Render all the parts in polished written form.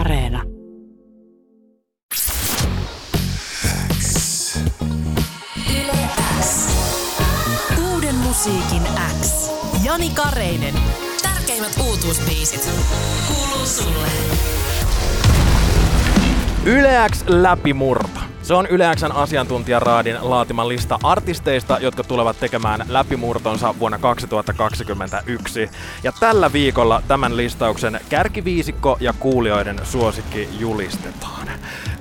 Areena. X. Yle X. Uuden musiikin X. Jani Kareinen. Tärkeimmät uutuusbiisit kuuluu sulle. Yle X Läpimurto. Se on Yle X:n asiantuntijaraadin laatima lista artisteista, jotka tulevat tekemään läpimurtonsa vuonna 2021. Ja tällä viikolla tämän listauksen kärkiviisikko ja kuulijoiden suosikki julistetaan.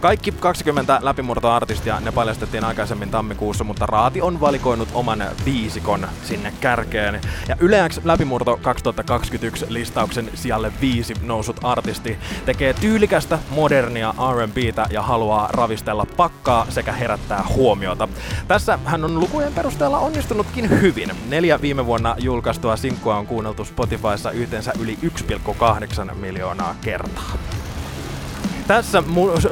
Kaikki 20 läpimurtoartistia ne paljastettiin aikaisemmin tammikuussa, mutta raati on valikoinut oman viisikon sinne kärkeen. Ja Yle X Läpimurto 2021 listauksen sijalle 5 noussut artisti tekee tyylikästä, modernia R&Btä ja haluaa ravistella pakkaa sekä herättää huomiota. Tässä hän on lukujen perusteella onnistunutkin hyvin. 4 viime vuonna julkaistua sinkkua on kuunneltu Spotifyssa yhteensä yli 1,8 miljoonaa kertaa.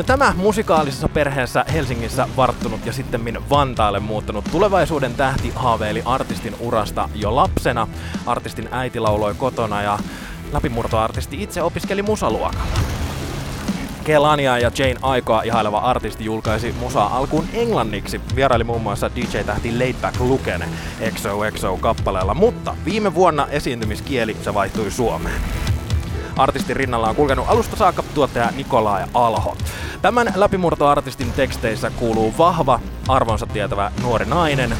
Tämä musikaalisessa perheessä Helsingissä varttunut ja sittemmin Vantaalle muuttanut tulevaisuuden tähti haaveili artistin urasta jo lapsena. Artistin äiti lauloi kotona ja läpimurtoartisti itse opiskeli musaluokalla. Kelania ja Jane Aikoa ihaileva artisti julkaisi musaa alkuun englanniksi. Vieraili muun muassa DJ-tähti Laidback Luken XOXO-kappaleella, mutta viime vuonna esiintymiskieli se vaihtui suomeen. Artistin rinnalla on kulkenut alusta saakka tuottaja Nikolai Alho. Tämän läpimurtoartistin teksteissä kuuluu vahva, arvonsa tietävä nuori nainen.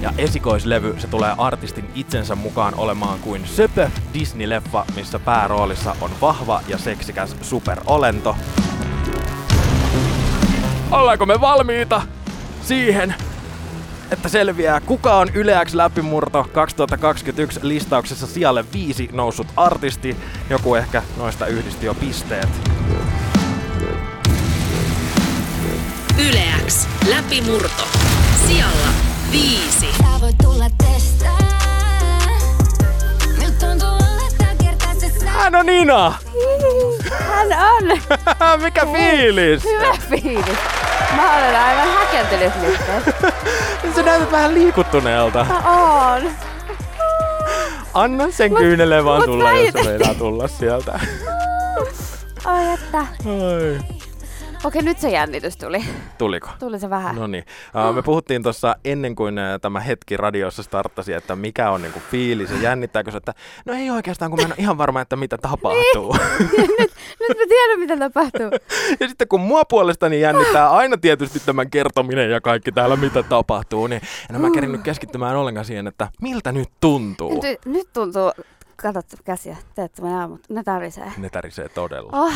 Ja esikoislevy, se tulee artistin itsensä mukaan olemaan kuin söpö Disney-leffa, missä pääroolissa on vahva ja seksikäs superolento. Ollaanko me valmiita siihen, että selviää, kuka on Yle X Läpimurto 2021 listauksessa sijalle 5 noussut artisti? Joku ehkä noista yhdisti jo pisteet. Yle X Läpimurto sijalla 5. Hän on Ina! Hän on! Mikä fiilis! Hyvä fiilis! Mä olen aivan häkentynyt nyt. Sä näytät vähän liikuttuneelta. Mä oon. Anna sen kyyneleen vaan tulla, jos se meinaa tulla sieltä. Ai että. Ai. Okei, nyt se jännitys tuli. Tuliko? Tuli se vähän. Noniin. Me puhuttiin tuossa ennen kuin tämä hetki radiossa starttasi, että mikä on niinku fiilis ja jännittääkö se, että no ei oikeastaan, kun mä en ole ihan varma, että mitä tapahtuu. nyt mä tiedän, mitä tapahtuu. Ja sitten kun mua puolestani jännittää aina tietysti tämän kertominen ja kaikki täällä, mitä tapahtuu, niin en mä kerinyt keskittymään ollenkaan siihen, että miltä nyt tuntuu. Nyt tuntuu. Katot käsiä, teettömän aamut. Ne tärisee. Ne tärisee todella. Oh.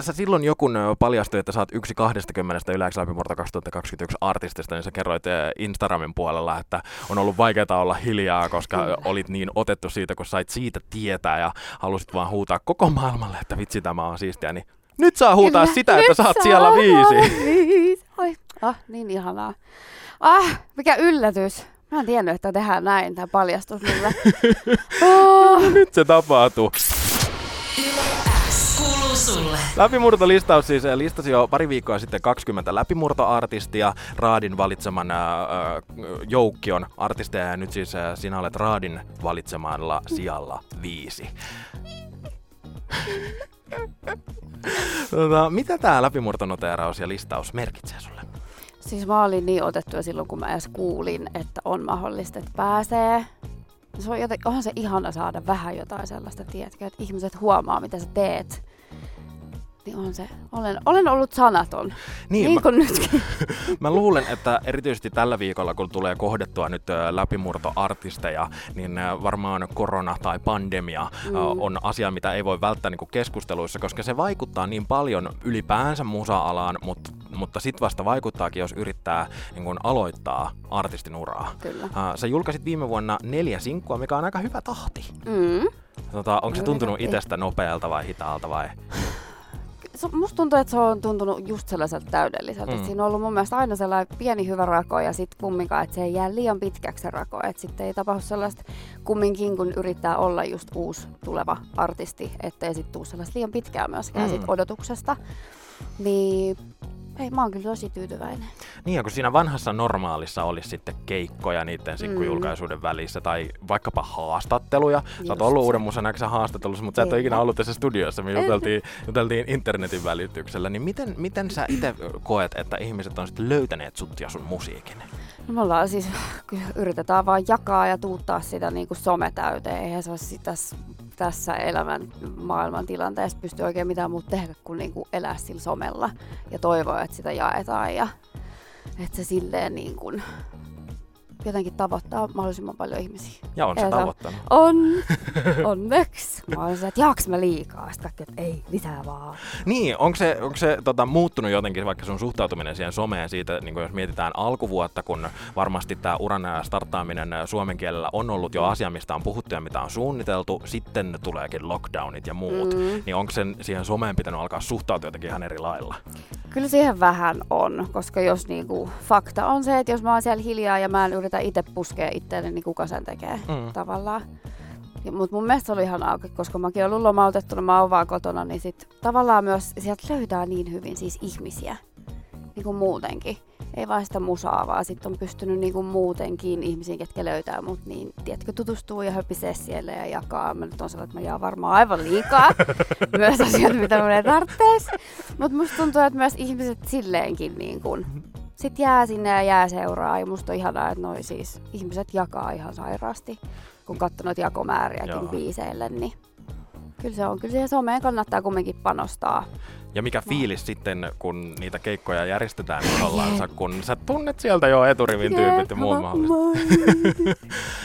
Sä silloin joku paljastui, että sä oot yksi 20 Yle X Läpimurto 2021 artistista, niin sä kerroit Instagramin puolella, että on ollut vaikeaa olla hiljaa, koska olit niin otettu siitä, kun sait siitä tietää ja halusit vaan huutaa koko maailmalle, että vitsi, tämä on siistiä. Niin nyt saa huutaa kyllä, sitä, että sä oot siellä 5. Niin ihanaa. Mikä yllätys. Mä en tiennyt, että tehdään näin, tää paljastus minulle. Nyt se tapahtuu. Läpimurtolistaus siis listasi jo pari viikkoa sitten 20 läpimurtoartistia. Raadin valitseman joukkion artisteja ja nyt siis sinä olet Raadin valitsemalla sijalla 5. Mitä tää läpimurtonoteeraus ja listaus merkitsee sulle? Siis mä olin niin otettu silloin, kun mä edes kuulin, että on mahdollista, että pääsee. Se on onhan se ihana saada vähän jotain sellaista, tiedätkö, että ihmiset huomaa, mitä sä teet. Niin on se. Olen ollut sanaton, niin kuin nytkin. Mä luulen, että erityisesti tällä viikolla, kun tulee kohdettua nyt läpimurtoartisteja, niin varmaan korona tai pandemia on asia, mitä ei voi välttää niin kuin keskusteluissa, koska se vaikuttaa niin paljon ylipäänsä musa-alaan, mutta sit vasta vaikuttaakin, jos yrittää niin kuin aloittaa artistin uraa. Kyllä. Sä julkaisit viime vuonna 4 sinkkua, mikä on aika hyvä tahti. Onko se tuntunut itsestä nopealta vai hitaalta vai... Musta tuntuu, että se on tuntunut just sellaiselta täydelliseltä. Siinä on ollut mun mielestä aina sellainen pieni hyvä rako ja sitten kumminkaan, että se ei jää liian pitkäksi se rako. Että sitten ei tapahdu sellaista kumminkin, kun yrittää olla just uusi tuleva artisti, ettei sitten tule sellaista liian pitkää myöskään siitä odotuksesta. Niin Ei, mä oon kyllä tosi tyytyväinen. Niin, ja kun siinä vanhassa normaalissa olisi sitten keikkoja niiden sikkujulkaisuuden välissä tai vaikkapa haastatteluja. Just. Sä oot ollut Uuden Musan X:ssä haastattelussa, mutta sä et ole ikinä ollut tässä studiossa, me juteltiin internetin välityksellä. Niin miten sä itse koet, että ihmiset on sitten löytäneet sut ja sun musiikin? No me ollaan siis, yritetään vaan jakaa ja tuuttaa sitä niin kuin sometäyteen. Eihän se ole sitä tässä maailman tilanteessa pysty oikein mitään muuta tehdä kuin niinku elää sillä somella ja toivoa, että sitä jaetaan ja että se silleen niin kuin jotenkin tavoittaa mahdollisimman paljon ihmisiä. Ja on se tavoittanut. Onneksi. Mä olen se, että jaaks mä liikaa. Sitten kaikki, että ei, lisää vaan. Niin, onko se muuttunut jotenkin vaikka sun suhtautuminen siihen someen siitä, niin jos mietitään alkuvuotta, kun varmasti tää uran starttaaminen suomen kielellä on ollut jo asia, mistä on puhuttu ja mitä on suunniteltu, sitten tuleekin lockdownit ja muut. Niin onko sen siihen someen pitänyt alkaa suhtautua jotenkin ihan eri lailla? Kyllä siihen vähän on, koska jos niinku, fakta on se, että jos mä oon siellä hiljaa ja mä en yritä itse puskea itseäni, niin kuka sen tekee tavallaan. Mutta mun mielestä se oli ihan auki, koska mäkin olen ollut lomautettuna, mä oon vaan kotona, niin sit tavallaan myös sieltä löytää niin hyvin siis ihmisiä, niin kuin muutenkin. Ei vain sitä musaa, vaan sit on pystynyt niin kuin muutenkin ihmisiin, ketkä löytää mut, niin tiedätkö, tutustuu ja höpisee siellä ja jakaa. Mä nyt on sellainen, että mä jaan varmaan aivan liikaa myös asioita, mitä mun ei tarvitsisi. Mutta musta tuntuu, että myös ihmiset silleenkin niin kuin sitten jää sinne ja jää seuraa, ja musta on ihanaa, että noi siis ihmiset jakaa ihan sairaasti, kun katsoo noita jakomääriäkin biiseille, niin kyllä se on. Kyllä siihen someen kannattaa kumminkin panostaa. Ja mikä fiilis sitten, kun niitä keikkoja järjestetään ollansa, kun sä tunnet sieltä jo eturivin tyypit ja muun mahdollista.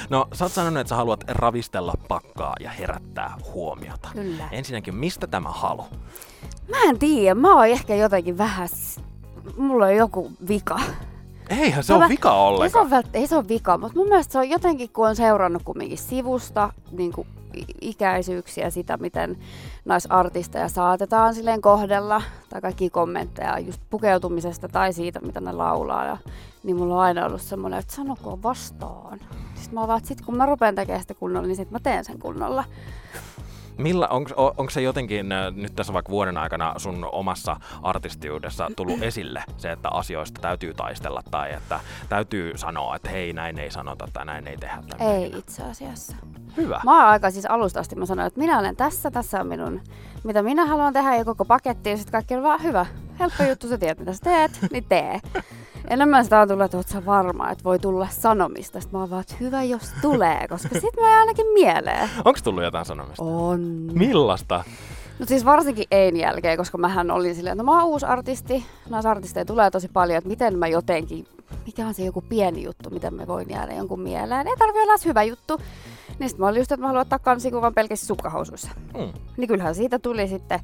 No, sä oot sanonut, että sä haluat ravistella pakkaa ja herättää huomiota. Kyllä. Ensinnäkin, mistä tämä halu? Mä en tiedä, mä oon ehkä jotenkin vähän... Mulla on joku vika. Eihän se ole vika ollenkaan. Ei se ole vika, mutta mun mielestä se on jotenkin, kun on seurannut kumminkin sivusta niin kuin ikäisyyksiä, sitä miten naisartisteja saatetaan silleen kohdella, tai kaikki kommentteja just pukeutumisesta tai siitä, mitä ne laulaa. Ja, niin mulla on aina ollut semmoinen, että sanokoon vastaan. Sitten mä oon vaan, että sit kun mä rupean tekemään sitä kunnolla, niin sit mä teen sen kunnolla. Onko se jotenkin nyt tässä vaikka vuoden aikana sun omassa artistiudessa tullut esille se, että asioista täytyy taistella tai että täytyy sanoa, että hei, näin ei sanota tai näin ei tehdä? Ei itse asiassa. Hyvä. Mä oon aika siis alusta asti mä sanoin, että minä olen tässä on minun, mitä minä haluan tehdä ja koko paketti ja sitten kaikki on vaan hyvä, helppo juttu, sä tiedät mitä sä teet, niin tee. Enemmän sitä on tullut, että oot sä varma, että voi tulla sanomista. Sitten mä oon vaan, että hyvä jos tulee, koska sit mä jää ainakin mieleen. Onks tullut jotain sanomista? On. Millaista? No siis varsinkin ein jälkeen, koska mähän olin silleen, että mä oon uusi artisti. Naisartisteja tulee tosi paljon, että miten mä jotenkin, mikä on se joku pieni juttu, miten mä voin jäädä jonkun mieleen. Ei tarvii olla hyvä juttu. Niin sit mä olin just, että mä haluan ottaa kansikuvan pelkästään sukkahousuissa. Niin kyllähän siitä tuli sitten,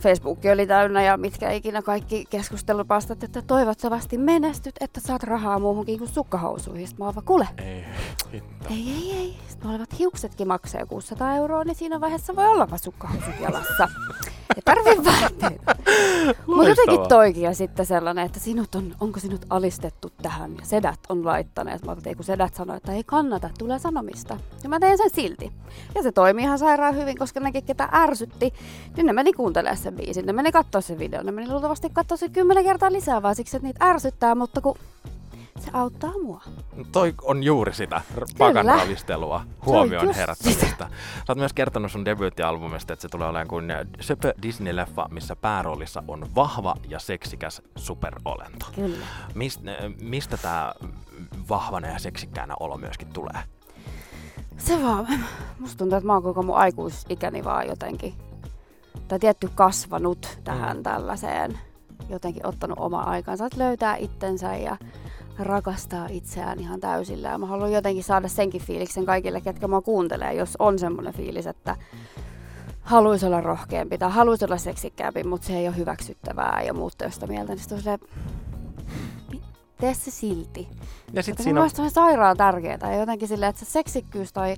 Facebook oli täynnä ja mitkä ikinä kaikki keskustelupastat, että toivottavasti menestyt, että saat rahaa muuhunkin kuin sukkahousuihin. Sit mä oon vaan, kuule. Ei. Sit mä olivat hiuksetkin maksaa 600 €, niin siinä vaiheessa voi olla vaan sukkahousut jalassa. Ei tarvii vaatteita. Mut jotenkin toikin ja sitten sellainen, että onko sinut alistettu tähän ja sedät on laittaneet. Mä oon, että ei kun sedät sanoo, että ei kannata, tulee sanomista. Ja mä tein sen silti. Ja se toimii ihan sairaan hyvin, koska nekin ketä ärsytti, niin ne meni kuuntelemaan sen biisin, ne meni katsoa sen videon, ne meni luultavasti katsoa sen 10 kertaa lisää vaan siksi, että niitä ärsyttää, mutta kun se auttaa mua. No toi on juuri sitä pakanravistelua, huomion herättämistä. Sä oot myös kertonut sun debyyttialbumista, että se tulee olemaan kuin söpö Disney-leffa, missä pääroolissa on vahva ja seksikäs superolento. Kyllä. Mistä tää vahvana ja seksikkäänä olo myöskin tulee? Se vaan, musta tuntuu, että mä oon koko mun aikuisikäni vaan jotenkin, tai tietty kasvanut tähän tällaiseen, jotenkin ottanut oman aikansa, että löytää itsensä ja rakastaa itseään ihan täysillä. Ja mä haluan jotenkin saada senkin fiiliksen kaikille, ketkä mä kuuntelee, jos on semmoinen fiilis, että haluaisi olla rohkeampi tai haluaisi olla seksikkäämpi, mutta se ei ole hyväksyttävää ja muut töistä mieltä, niin sitten tee se silti. Ja sit siinä on se sairaan tärkeää. Ja jotenkin silleen, että se seksikkyys tai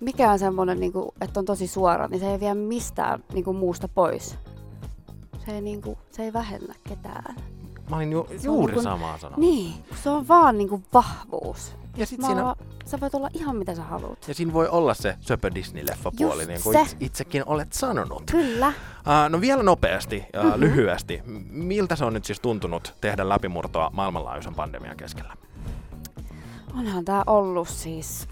mikään semmoinen, niin kuin, että on tosi suora, niin se ei vie mistään niin kuin, muusta pois. Se ei vähennä ketään. Mä olin juuri niin samaa sanoa. Niin, se on vaan niinku vahvuus. Ja sit siinä... Sä voit olla ihan mitä sä haluat. Ja siinä voi olla se söpö Disney-leffapuoli, niin kuin itsekin olet sanonut. Kyllä. No vielä nopeasti ja lyhyesti. Miltä se on nyt siis tuntunut tehdä läpimurtoa maailmanlaajuisen pandemian keskellä? Onhan tää ollut siis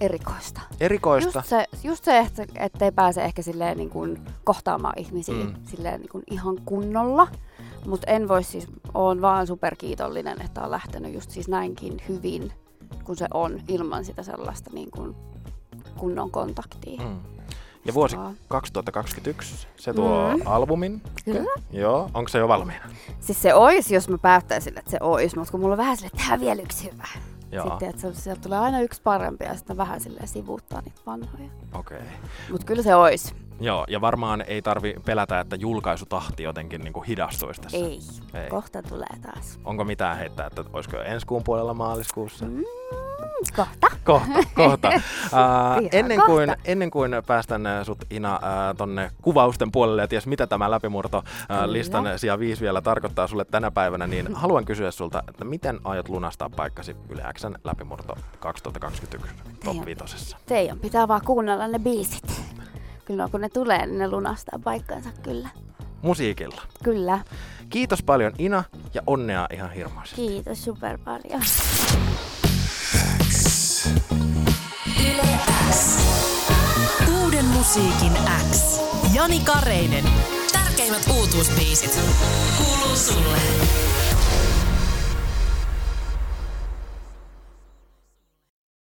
erikoista. Erikoista? Just se ettei pääse ehkä silleen niin kuin kohtaamaan ihmisiä silleen niin kuin ihan kunnolla. Mutta en voi siis, oon vaan superkiitollinen, että on lähtenyt just siis näinkin hyvin, kun se on ilman sitä sellaista niin kuin kunnon kontaktia. Mm. Ja vuosi 2021, se tuo albumin. Kyllä. Joo, onko se jo valmiina? Siis se ois, jos mä päättäisin, että se ois, mutta kun mulla on vähän silleen, että tehdään vielä yksi hyvä. Joo. Sitten, että sieltä tulee aina yksi parempi ja sitten vähän silleen sivuuttaa niitä vanhoja. Okei. Okay. Mut kyllä se ois. Joo, ja varmaan ei tarvi pelätä, että julkaisutahti jotenkin niin kuin hidastuisi tässä. Ei, kohta tulee taas. Onko mitään heittää, että olisiko ensi kuun puolella maaliskuussa? Kohta. Ennen kuin päästän sut, Ina, tonne kuvausten puolelle ja ties mitä tämä läpimurto-listan sija 5 vielä tarkoittaa sulle tänä päivänä, niin haluan kysyä sulta, että miten aiot lunastaa paikkasi Yle X:n läpimurto 2021 top 5:ssä? Teidän pitää vaan kuunnella ne biisit. Kyllä, kun ne tulee, niin ne lunastaa paikkansa kyllä. Musiikilla. Kyllä. Kiitos paljon, Ina, ja onnea ihan hirmaisesti. Kiitos super paljon. Yle X. Uuden musiikin X. Jani Kareinen. Tärkeimmät uutuusbiisit. Kuuluu sulle.